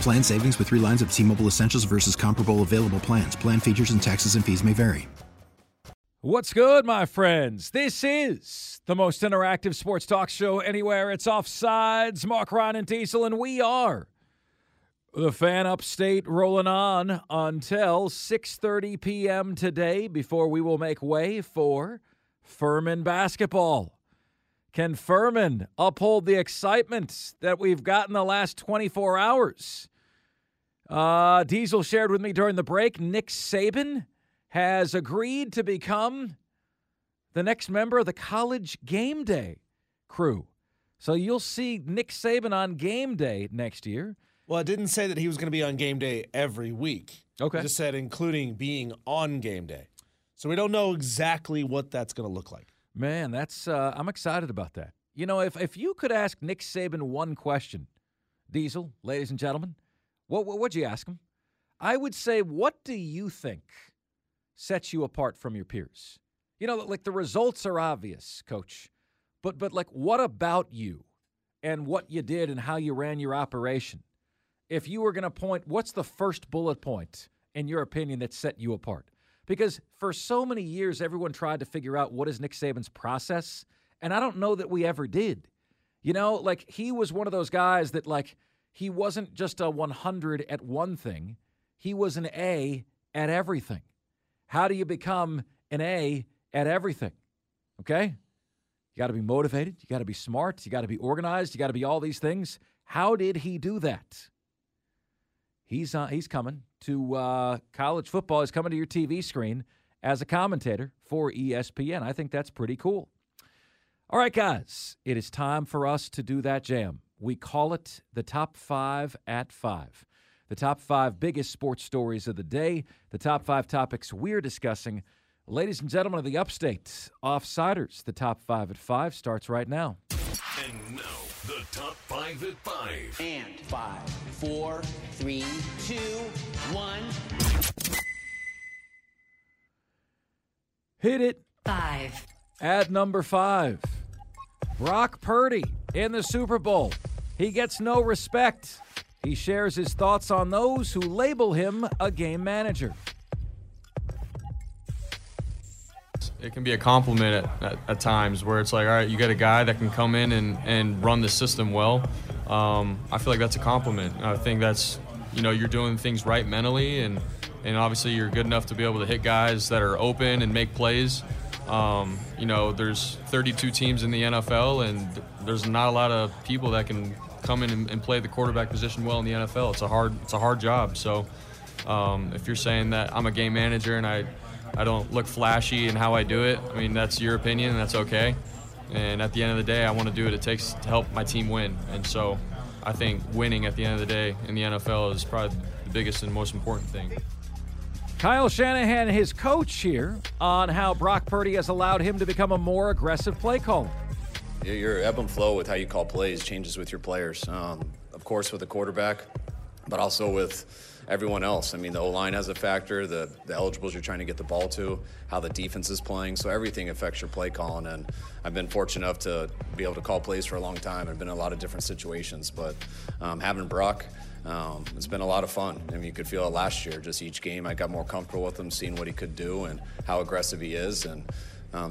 Plan savings with 3 lines of T-Mobile Essentials versus comparable available plans. Plan features and taxes and fees may vary. What's good, my friends? This is the most interactive sports talk show anywhere. It's Offsides, Mark Ryan and Diesel, and we are the Fan Upstate, rolling on until 6:30 p.m. today, before we will make way for Furman basketball. Can Furman uphold the excitement that we've gotten the last 24 hours? Diesel shared with me during the break, Nick Saban has agreed to become the next member of the College Game Day crew. So you'll see Nick Saban on game day next year. Well, I didn't say that he was going to be on game day every week. Okay. I just said including being on game day. So we don't know exactly what that's going to look like. Man, that's I'm excited about that. You know, if you could ask Nick Saban one question, Diesel, ladies and gentlemen, what would you ask him? I would say, what do you think sets you apart from your peers? You know, like the results are obvious, Coach, but like what about you and what you did and how you ran your operation? If you were going to point, what's the first bullet point in your opinion that set you apart? Because for so many years, everyone tried to figure out what is Nick Saban's process, and I don't know that we ever did. You know, like, he was one of those guys that, like, he wasn't just a 100 at one thing. He was an A at everything. How do you become an A at everything? Okay? You got to be motivated. You got to be smart. You got to be organized. You got to be all these things. How did he do that? He's coming to college football. He's coming to your TV screen as a commentator for ESPN. I think that's pretty cool. All right, guys, it is time for us to do that jam. We call it the Top 5 at 5. The top 5 biggest sports stories of the day, the top 5 topics we're discussing. Ladies and gentlemen of the Upstate, Offsiders, the Top 5 at 5 starts right now. And now, the Top 5 at 5. And 5, 4, 3, 2, 1. Hit it. 5. At number 5, Brock Purdy in the Super Bowl. He gets no respect. He shares his thoughts on those who label him a game manager. It can be a compliment at times where it's like, all right, you got a guy that can come in and run the system well. I feel like that's a compliment. I think that's, you know, you're doing things right mentally, and obviously you're good enough to be able to hit guys that are open and make plays. You know, there's 32 teams in the NFL, and there's not a lot of people that can come in and play the quarterback position well in the NFL. It's a hard job. So if you're saying that I'm a game manager and I don't look flashy in how I do it, I mean, that's your opinion, and that's okay. And at the end of the day, I want to do what it takes to help my team win. And so I think winning at the end of the day in the NFL is probably the biggest and most important thing. Kyle Shanahan, his coach here, on how Brock Purdy has allowed him to become a more aggressive play caller. Your ebb and flow with how you call plays changes with your players. Of course, with the quarterback, but also with everyone else. I mean, the O-line has a factor, the eligibles you're trying to get the ball to, how the defense is playing. So everything affects your play calling. And I've been fortunate enough to be able to call plays for a long time. I've been in a lot of different situations. But having Brock, it's been a lot of fun. I mean, you could feel it last year. Just each game I got more comfortable with him, seeing what he could do and how aggressive he is. And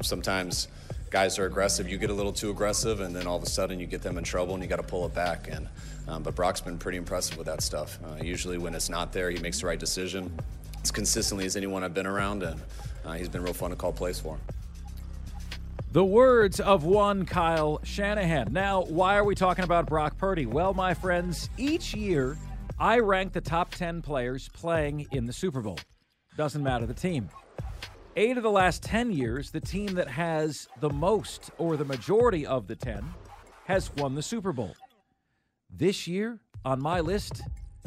sometimes guys are aggressive, you get a little too aggressive, and then all of a sudden you get them in trouble and you got to pull it back. And but Brock's been pretty impressive with that stuff. Usually when it's not there, he makes the right decision as consistently as anyone I've been around, and he's been real fun to call plays for him. The words of one Kyle Shanahan. Now, why are we talking about Brock Purdy? Well, my friends, each year I rank the top 10 players playing in the Super Bowl. Doesn't matter the team. 8 of the last 10 years, the team that has the most or the majority of the 10 has won the Super Bowl. This year, on my list,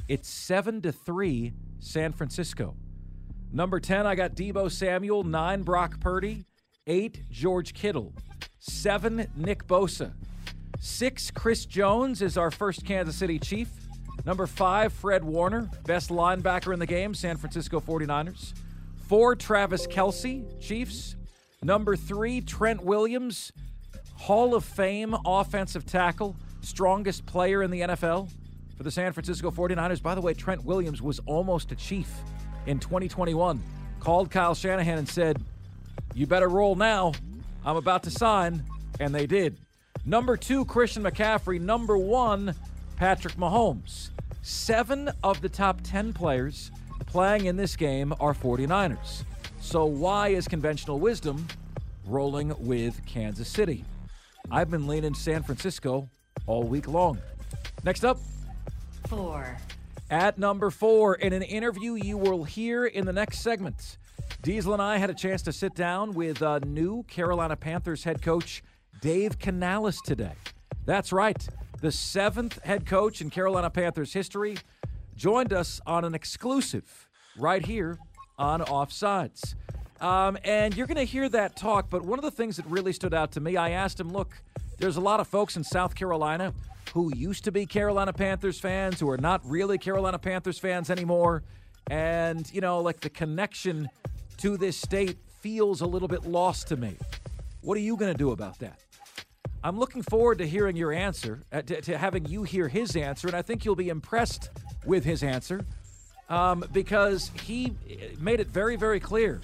it's 7-3 San Francisco. Number 10, I got Debo Samuel, 9 Brock Purdy, 8 George Kittle, 7 Nick Bosa, 6 Chris Jones is our first Kansas City Chief, number 5 Fred Warner, best linebacker in the game, San Francisco 49ers, 4 Travis Kelce, Chiefs, number 3 Trent Williams, Hall of Fame offensive tackle, strongest player in the NFL for the San Francisco 49ers. By the way, Trent Williams was almost a Chief in 2021, called Kyle Shanahan and said, "You better roll now. I'm about to sign." And they did. Number 2, Christian McCaffrey. Number 1, Patrick Mahomes. 7 of the top 10 players playing in this game are 49ers. So why is conventional wisdom rolling with Kansas City? I've been leaning San Francisco all week long. Next up. 4. At number 4, in an interview you will hear in the next segment, Diesel and I had a chance to sit down with new Carolina Panthers head coach Dave Canales today. That's right. The 7th head coach in Carolina Panthers history joined us on an exclusive right here on Offsides. And you're going to hear that talk, but one of the things that really stood out to me, I asked him, look, there's a lot of folks in South Carolina who used to be Carolina Panthers fans who are not really Carolina Panthers fans anymore. And, you know, like the connection to this state feels a little bit lost to me. What are you going to do about that? I'm looking forward to hearing your answer, to having you hear his answer, and I think you'll be impressed with his answer because he made it very, very clear.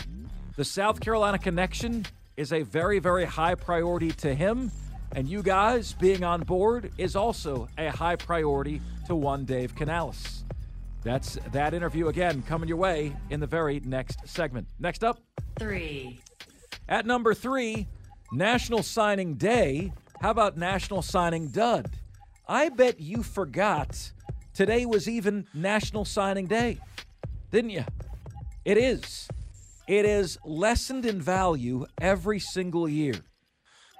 The South Carolina connection is a very, very high priority to him, and you guys being on board is also a high priority to one Dave Canales. That's that interview, again, coming your way in the very next segment. Next up, 3. At number 3, National Signing Day. How about National Signing Dud? I bet you forgot today was even National Signing Day, didn't you? It is. It is lessened in value every single year.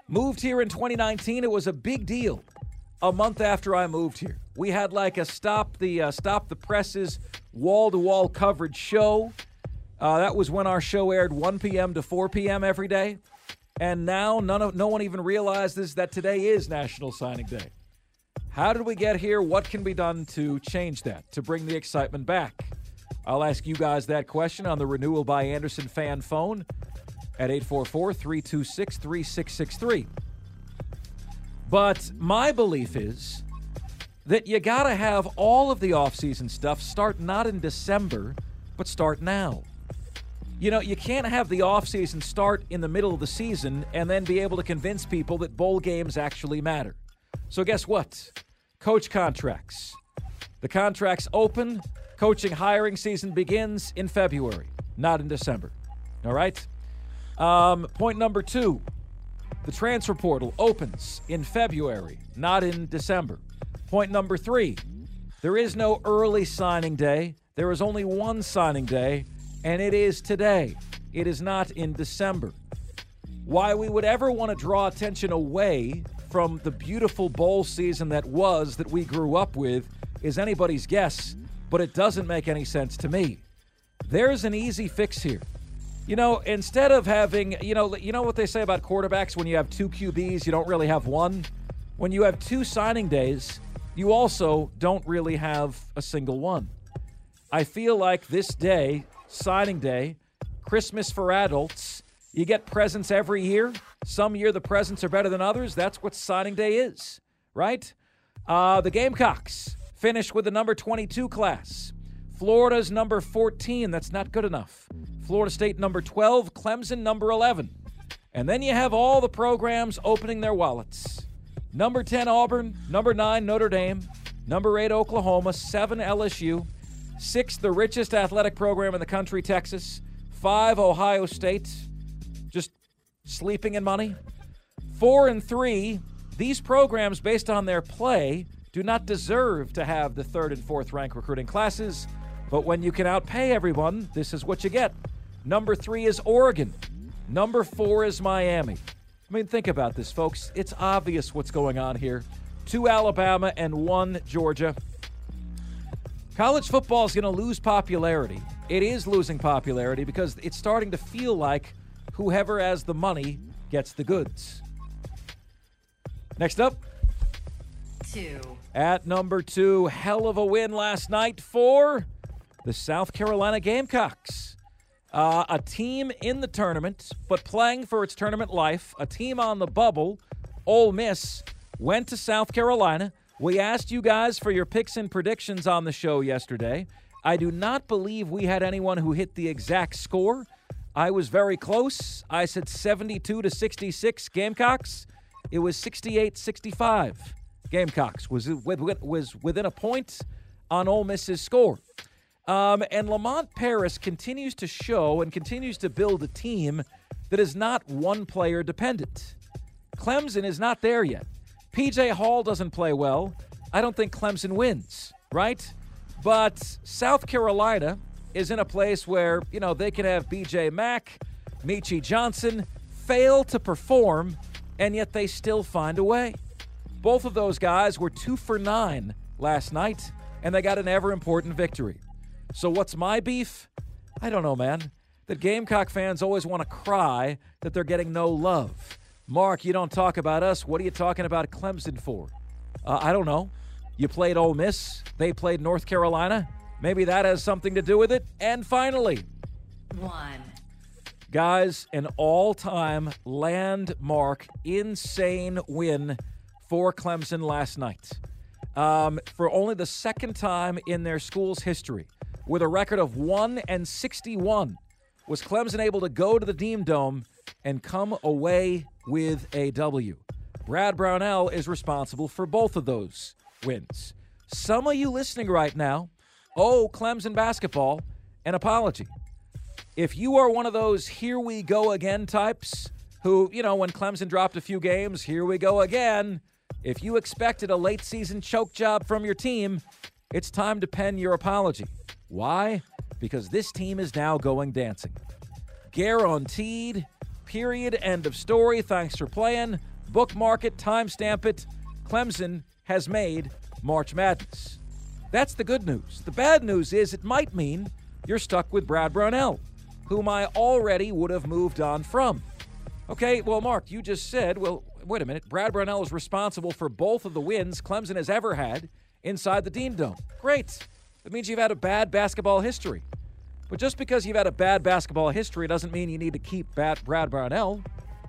Moved here in 2019, it was a big deal. A month after I moved here, we had like a stop the presses wall-to-wall coverage show. That was when our show aired 1 p.m. to 4 p.m. every day. And now no one even realizes that today is National Signing Day. How did we get here? What can be done to change that, to bring the excitement back? I'll ask you guys that question on the Renewal by Anderson fan phone at 844-326-3663. But my belief is that you got to have all of the offseason stuff start not in December, but start now. You know, you can't have the offseason start in the middle of the season and then be able to convince people that bowl games actually matter. So guess what? Coach contracts. The contracts open. Coaching hiring season begins in February, not in December. All right? Point number 2. The transfer portal opens in February, not in December. Point number 3, there is no early signing day. There is only one signing day, and it is today. It is not in December. Why we would ever want to draw attention away from the beautiful bowl season that we grew up with is anybody's guess, but it doesn't make any sense to me. There's an easy fix here. You know, instead of having, you know what they say about quarterbacks? When you have 2 QBs, you don't really have one. When you have 2 signing days, you also don't really have a single one. I feel like this day, signing day, Christmas for adults, you get presents every year. Some year the presents are better than others. That's what signing day is, right? The Gamecocks finish with the number 22 class. Florida's number 14. That's not good enough. Florida State number 12. Clemson number 11. And then you have all the programs opening their wallets. Number 10, Auburn. Number 9, Notre Dame. Number 8, Oklahoma. 7, LSU. 6, the richest athletic program in the country, Texas. 5, Ohio State. Just sleeping in money. 4 and 3, these programs, based on their play, do not deserve to have the 3rd and 4th ranked recruiting classes. But when you can outpay everyone, this is what you get. Number 3 is Oregon. Number 4 is Miami. I mean, think about this, folks. It's obvious what's going on here. 2 Alabama and 1 Georgia. College football is going to lose popularity. It is losing popularity because it's starting to feel like whoever has the money gets the goods. Next up. 2. At number 2, hell of a win last night for the South Carolina Gamecocks. A team in the tournament, but playing for its tournament life. A team on the bubble. Ole Miss went to South Carolina. We asked you guys for your picks and predictions on the show yesterday. I do not believe we had anyone who hit the exact score. I was very close. I said 72-66 Gamecocks. It was 68-65 Gamecocks. Was within a point on Ole Miss's score. And Lamont Paris continues to show and continues to build a team that is not one player dependent. Clemson is not there yet. P.J. Hall doesn't play well. I don't think Clemson wins, right? But South Carolina is in a place where, you know, they can have B.J. Mack, Michie Johnson fail to perform, and yet they still find a way. Both of those guys were 2 for 9 last night, and they got an ever-important victory. So what's my beef? I don't know, man. That Gamecock fans always want to cry that they're getting no love. Mark, you don't talk about us. What are you talking about Clemson for? I don't know. You played Ole Miss. They played North Carolina. Maybe that has something to do with it. And finally, 1. Guys, an all-time landmark, insane win for Clemson last night. For only the second time in their school's history, with a record of 1-61, was Clemson able to go to the Dean Dome and come away with a W. Brad Brownell is responsible for both of those wins. Some of you listening right now owe Clemson basketball an apology. If you are one of those here we go again types who, you know, when Clemson dropped a few games, here we go again. If you expected a late season choke job from your team, it's time to pen your apology. Why? Because this team is now going dancing. Guaranteed. Period. End of story. Thanks for playing. Bookmark it. Timestamp it. Clemson has made March Madness. That's the good news. The bad news is it might mean you're stuck with Brad Brownell, whom I already would have moved on from. Okay, well, Mark, you just said, well, wait a minute. Brad Brownell is responsible for both of the wins Clemson has ever had inside the Dean Dome. Great. That means you've had a bad basketball history. But just because you've had a bad basketball history doesn't mean you need to keep Brad Brownell,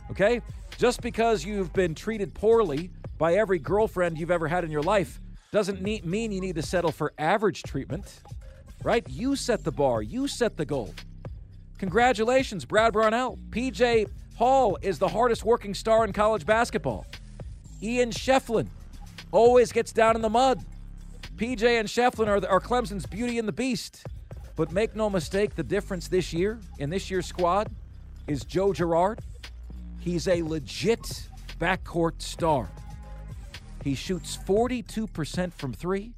okay? Just because you've been treated poorly by every girlfriend you've ever had in your life doesn't mean you need to settle for average treatment, right? You set the bar. You set the goal. Congratulations, Brad Brownell. P.J. Hall is the hardest-working star in college basketball. Ian Shefflin always gets down in the mud. P.J. and Shefflin are Clemson's Beauty and the Beast. But make no mistake, the difference this year in this year's squad is Joe Girard. He's a legit backcourt star. He shoots 42% from three,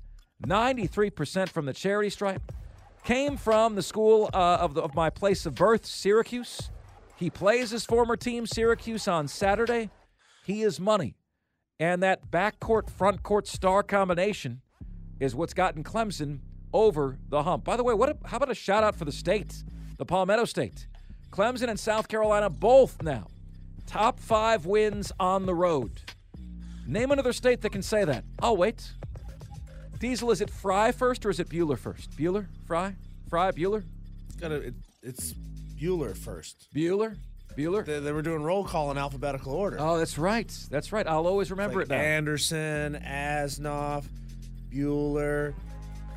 93% from the charity stripe. Came from the school of my place of birth, Syracuse. He plays his former team, Syracuse, on Saturday. He is money. And that backcourt, frontcourt star combination is what's gotten Clemson over the hump. By the way, how about a shout-out for the state, the Palmetto State? Clemson and South Carolina both now. Top 5 wins on the road. Name another state that can say that. I'll wait. Diesel, is it Fry first or is it Bueller first? Bueller? Fry? Bueller? It's Bueller first. Bueller? They were doing roll call in alphabetical order. Oh, that's right. That's right. I'll always remember it now. Anderson, Asnoff, Bueller,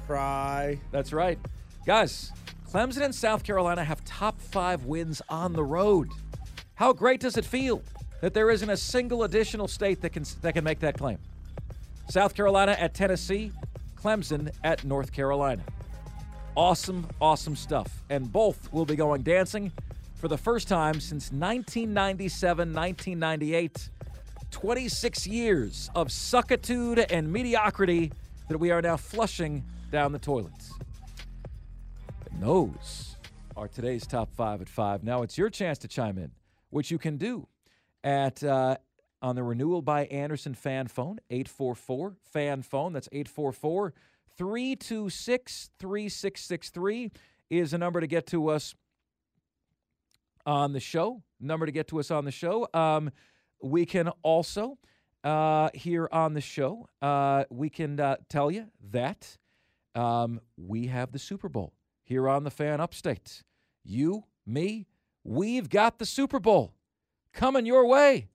Fry. That's right. Guys, Clemson and South Carolina have top 5 wins on the road. How great does it feel that there isn't a single additional state that can make that claim? South Carolina at Tennessee, Clemson at North Carolina. Awesome, awesome stuff. And both will be going dancing for the first time since 1997, 1998. 26 years of suckitude and mediocrity that we are now flushing down the toilets. And those are today's top five at five. Now it's your chance to chime in, which you can do at on the Renewal by Anderson fan phone, 844-FAN-PHONE. That's 844-326-3663 is a number to get to us on the show. We can also, here on the show, we can tell you that we have the Super Bowl here on the Fan Upstate. You, me, we've got the Super Bowl coming your way.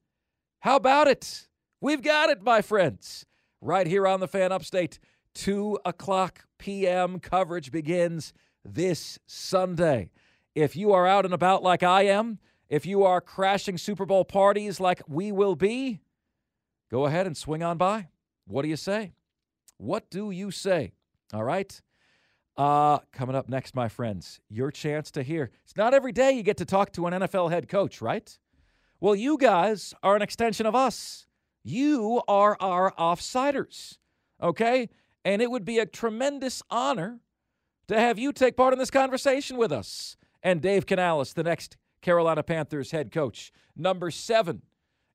How about it? We've got it, my friends. Right here on the Fan Upstate, 2 o'clock p.m. coverage begins this Sunday. If you are out and about like I am, if you are crashing Super Bowl parties like we will be, go ahead and swing on by. What do you say? What do you say? All right. Coming up next, my friends, your chance to hear. It's not every day you get to talk to an NFL head coach, right? Well, you guys are an extension of us. You are our Offsiders, okay? And it would be a tremendous honor to have you take part in this conversation with us. And Dave Canales, the next Carolina Panthers head coach, number 7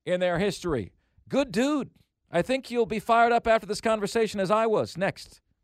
in their history. Good dude. I think you'll be fired up after this conversation as I was. Next.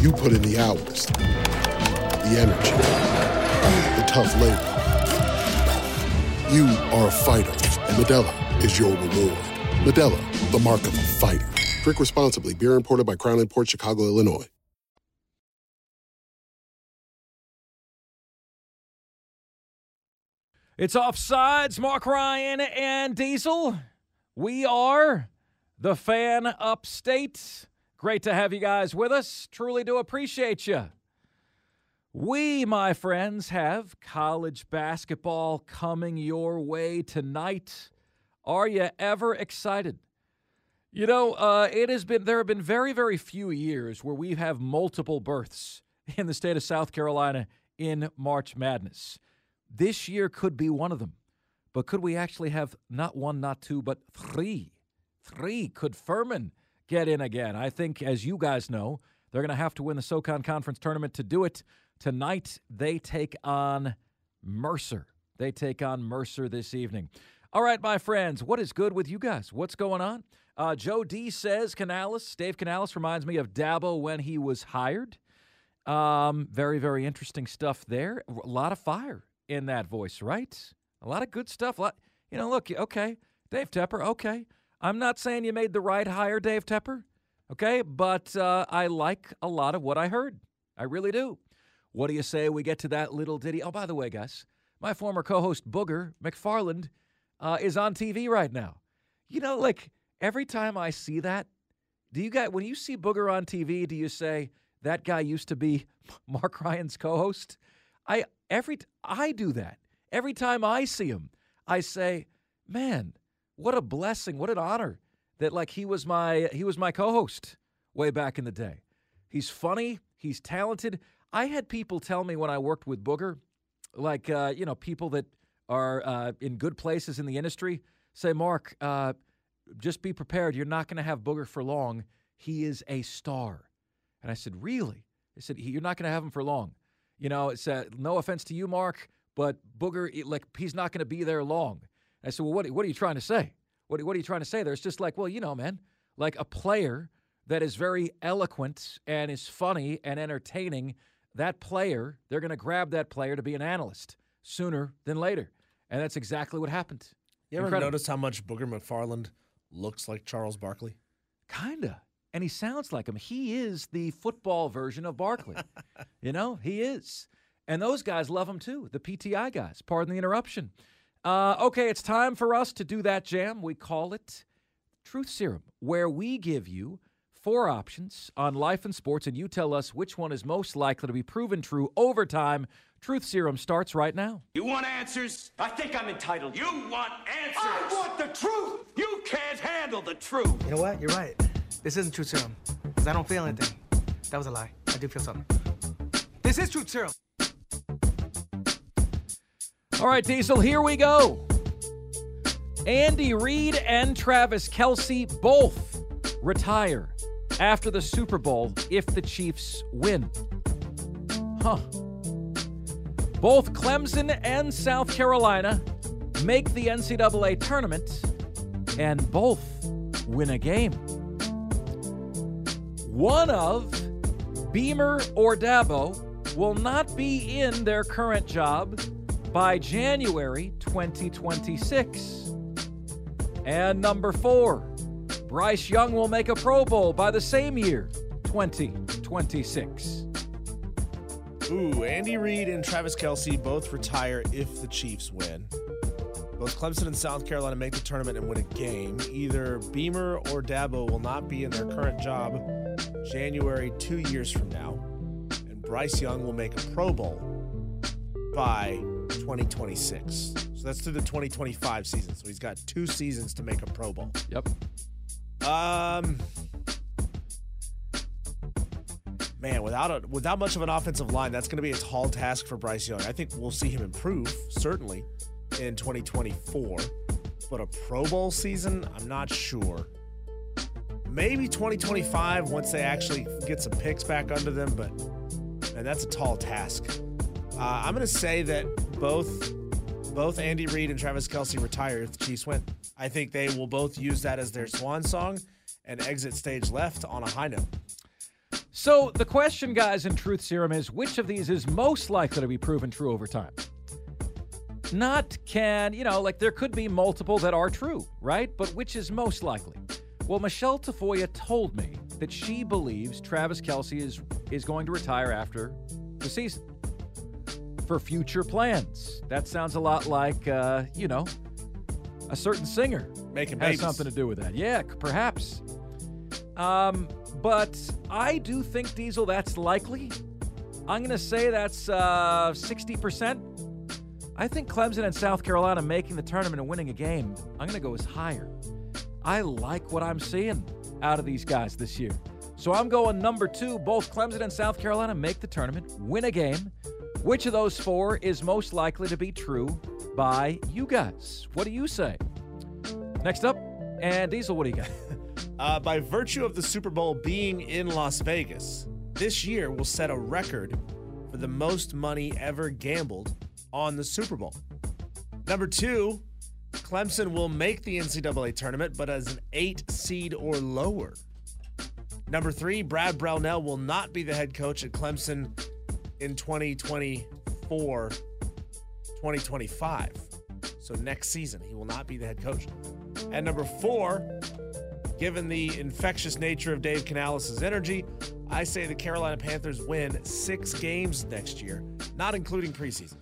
You put in the hours, the energy, the tough labor. You are a fighter, and Modelo is your reward. Modelo, the mark of a fighter. Drink responsibly. Beer imported by Crown Imports, Chicago, Illinois. It's Offsides. Mark Ryan and Diesel. We are the Fan Upstate. Great to have you guys with us. Truly do appreciate you. We, my friends, have college basketball coming your way tonight. Are you ever excited? You know, there have been very, very few years where we have multiple births in the state of South Carolina in March Madness. This year could be one of them. But could we actually have not one, not two, but three? Could Furman get in again? I think, as you guys know, they're going to have to win the SoCon Conference Tournament to do it. Tonight, they take on Mercer. This evening. All right, my friends, what is good with you guys? What's going on? Joe D says Canales. Dave Canales reminds me of Dabo when he was hired. Very, very interesting stuff there. A lot of fire in that voice, right? A lot of good stuff. Look, okay, Dave Tepper, okay. I'm not saying you made the right hire, Dave Tepper, okay? But I like a lot of what I heard. I really do. What do you say we get to that little ditty? Oh, by the way, guys, my former co-host Booger McFarland is on TV right now. You know, like, every time I see that, do you guys, when you see Booger on TV, do you say, that guy used to be Mark Ryan's co-host. I do that. Every time I see him, I say, man, what a blessing, what an honor that like he was my co-host way back in the day. He's funny, he's talented. I had people tell me when I worked with Booger, like people that are in good places in the industry, say, Mark, just be prepared. You're not going to have Booger for long. He is a star. And I said, really? They said, you're not going to have him for long. It's no offense to you, Mark, but Booger, he's not going to be there long. And I said, well, what are you trying to say? What are you trying to say there? It's just like, well, man, like a player that is very eloquent and is funny and entertaining, that player, they're going to grab that player to be an analyst sooner than later. And that's exactly what happened. You ever notice how much Booger McFarland looks like Charles Barkley? Kinda. And he sounds like him. He is the football version of Barkley. He is. And those guys love him too, the PTI guys. Pardon the interruption. Okay, it's time for us to do that jam. We call it Truth Serum, where we give you 4 options on life and sports, and you tell us which one is most likely to be proven true over time. Truth Serum starts right now. You want answers? I think I'm entitled. You want answers? I want the truth. You can't handle the truth. You know what? You're right. This isn't Truth Serum, because I don't feel anything. That was a lie. I do feel something. This is Truth Serum. All right, Diesel, here we go. Andy Reid and Travis Kelce both retire after the Super Bowl if the Chiefs win. Huh. Both Clemson and South Carolina make the NCAA tournament, and both win a game. One of Beamer or Dabo will not be in their current job by January 2026. And number 4, Bryce Young will make a Pro Bowl by the same year, 2026. Ooh, Andy Reid and Travis Kelce both retire if the Chiefs win. Both Clemson and South Carolina make the tournament and win a game. Either Beamer or Dabo will not be in their current job January 2 years from now. And Bryce Young will make a Pro Bowl by 2026. So that's through the 2025 season. So he's got 2 seasons to make a Pro Bowl. Yep. Man, without much of an offensive line, that's going to be a tall task for Bryce Young. I think we'll see him improve, certainly, in 2024. But a Pro Bowl season, I'm not sure. Maybe 2025 once they actually get some picks back under them, but man, that's a tall task. I'm going to say that both Andy Reid and Travis Kelce retire if the Chiefs win. I think they will both use that as their swan song and exit stage left on a high note. So the question, guys, in Truth Serum is, which of these is most likely to be proven true over time? Not can, there could be multiple that are true, right? But which is most likely? Well, Michelle Tafoya told me that she believes Travis Kelce is going to retire after the season for future plans. That sounds a lot like, a certain singer. Making babies. Has something to do with that. Yeah, perhaps. But I do think, Diesel, that's likely. I'm going to say that's 60%. I think Clemson and South Carolina making the tournament and winning a game, I'm going to go as higher. I like what I'm seeing out of these guys this year. So I'm going number 2. Both Clemson and South Carolina make the tournament, win a game. Which of those 4 is most likely to be true by you guys? What do you say? Next up, and Diesel, what do you got? By virtue of the Super Bowl being in Las Vegas, this year will set a record for the most money ever gambled on the Super Bowl. Number 2, Clemson will make the NCAA tournament, but as an 8 seed or lower. Number 3, Brad Brownell will not be the head coach at Clemson in 2024, 2025. So next season, he will not be the head coach. And number 4, given the infectious nature of Dave Canales' energy, I say the Carolina Panthers win 6 games next year, not including preseason.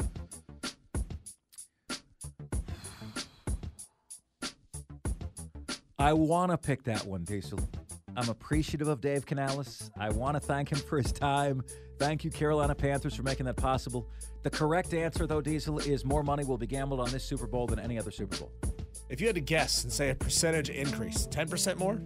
I want to pick that one, Diesel. I'm appreciative of Dave Canales. I want to thank him for his time. Thank you, Carolina Panthers, for making that possible. The correct answer, though, Diesel, is more money will be gambled on this Super Bowl than any other Super Bowl. If you had to guess and say a percentage increase, 10% more?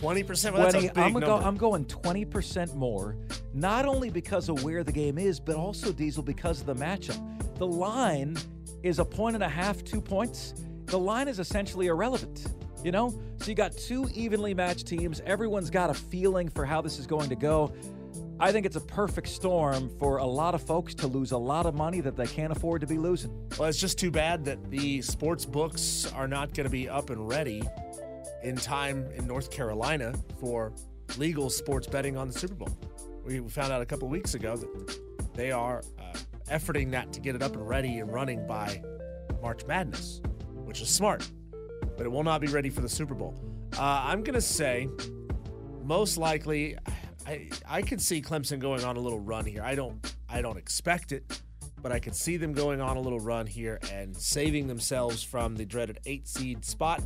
20%? Well, that's a big number. I'm going 20% more, not only because of where the game is, but also, Diesel, because of the matchup. The line is 1.5, 2 points. The line is essentially irrelevant, you know? So you got two evenly matched teams. Everyone's got a feeling for how this is going to go. I think it's a perfect storm for a lot of folks to lose a lot of money that they can't afford to be losing. Well, it's just too bad that the sports books are not going to be up and ready in time in North Carolina for legal sports betting on the Super Bowl. We found out a couple weeks ago that they are efforting that to get it up and ready and running by March Madness, which is smart, but it will not be ready for the Super Bowl. I'm going to say most likely I could see Clemson going on a little run here. I don't expect it, but I could see them going on a little run here and saving themselves from the dreaded 8 seed spot.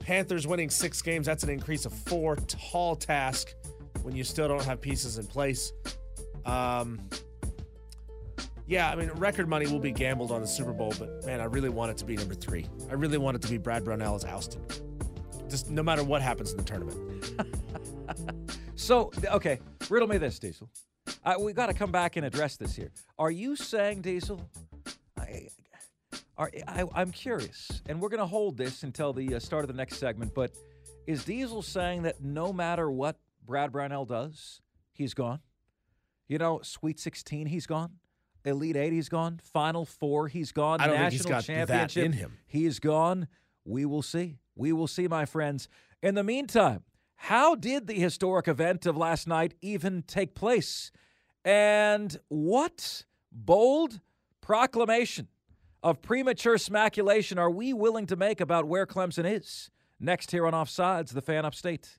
Panthers winning 6 games. That's an increase of 4. Tall task when you still don't have pieces in place. Yeah, I mean, record money will be gambled on the Super Bowl, but, man, I really want it to be number 3. I really want it to be Brad Brownell is ousted, just no matter what happens in the tournament. So, okay, riddle me this, Diesel. We've got to come back and address this here. Are you saying, Diesel, I'm curious, and we're going to hold this until the start of the next segment, but is Diesel saying that no matter what Brad Brownell does, he's gone? You know, Sweet 16, he's gone. Elite 8, he's gone. Final 4, he's gone. I don't think he's got that in him. He's gone. We will see. We will see, my friends. In the meantime, how did the historic event of last night even take place? And what bold proclamation of premature smaculation are we willing to make about where Clemson is? Next here on Offsides, the Fan Upstate.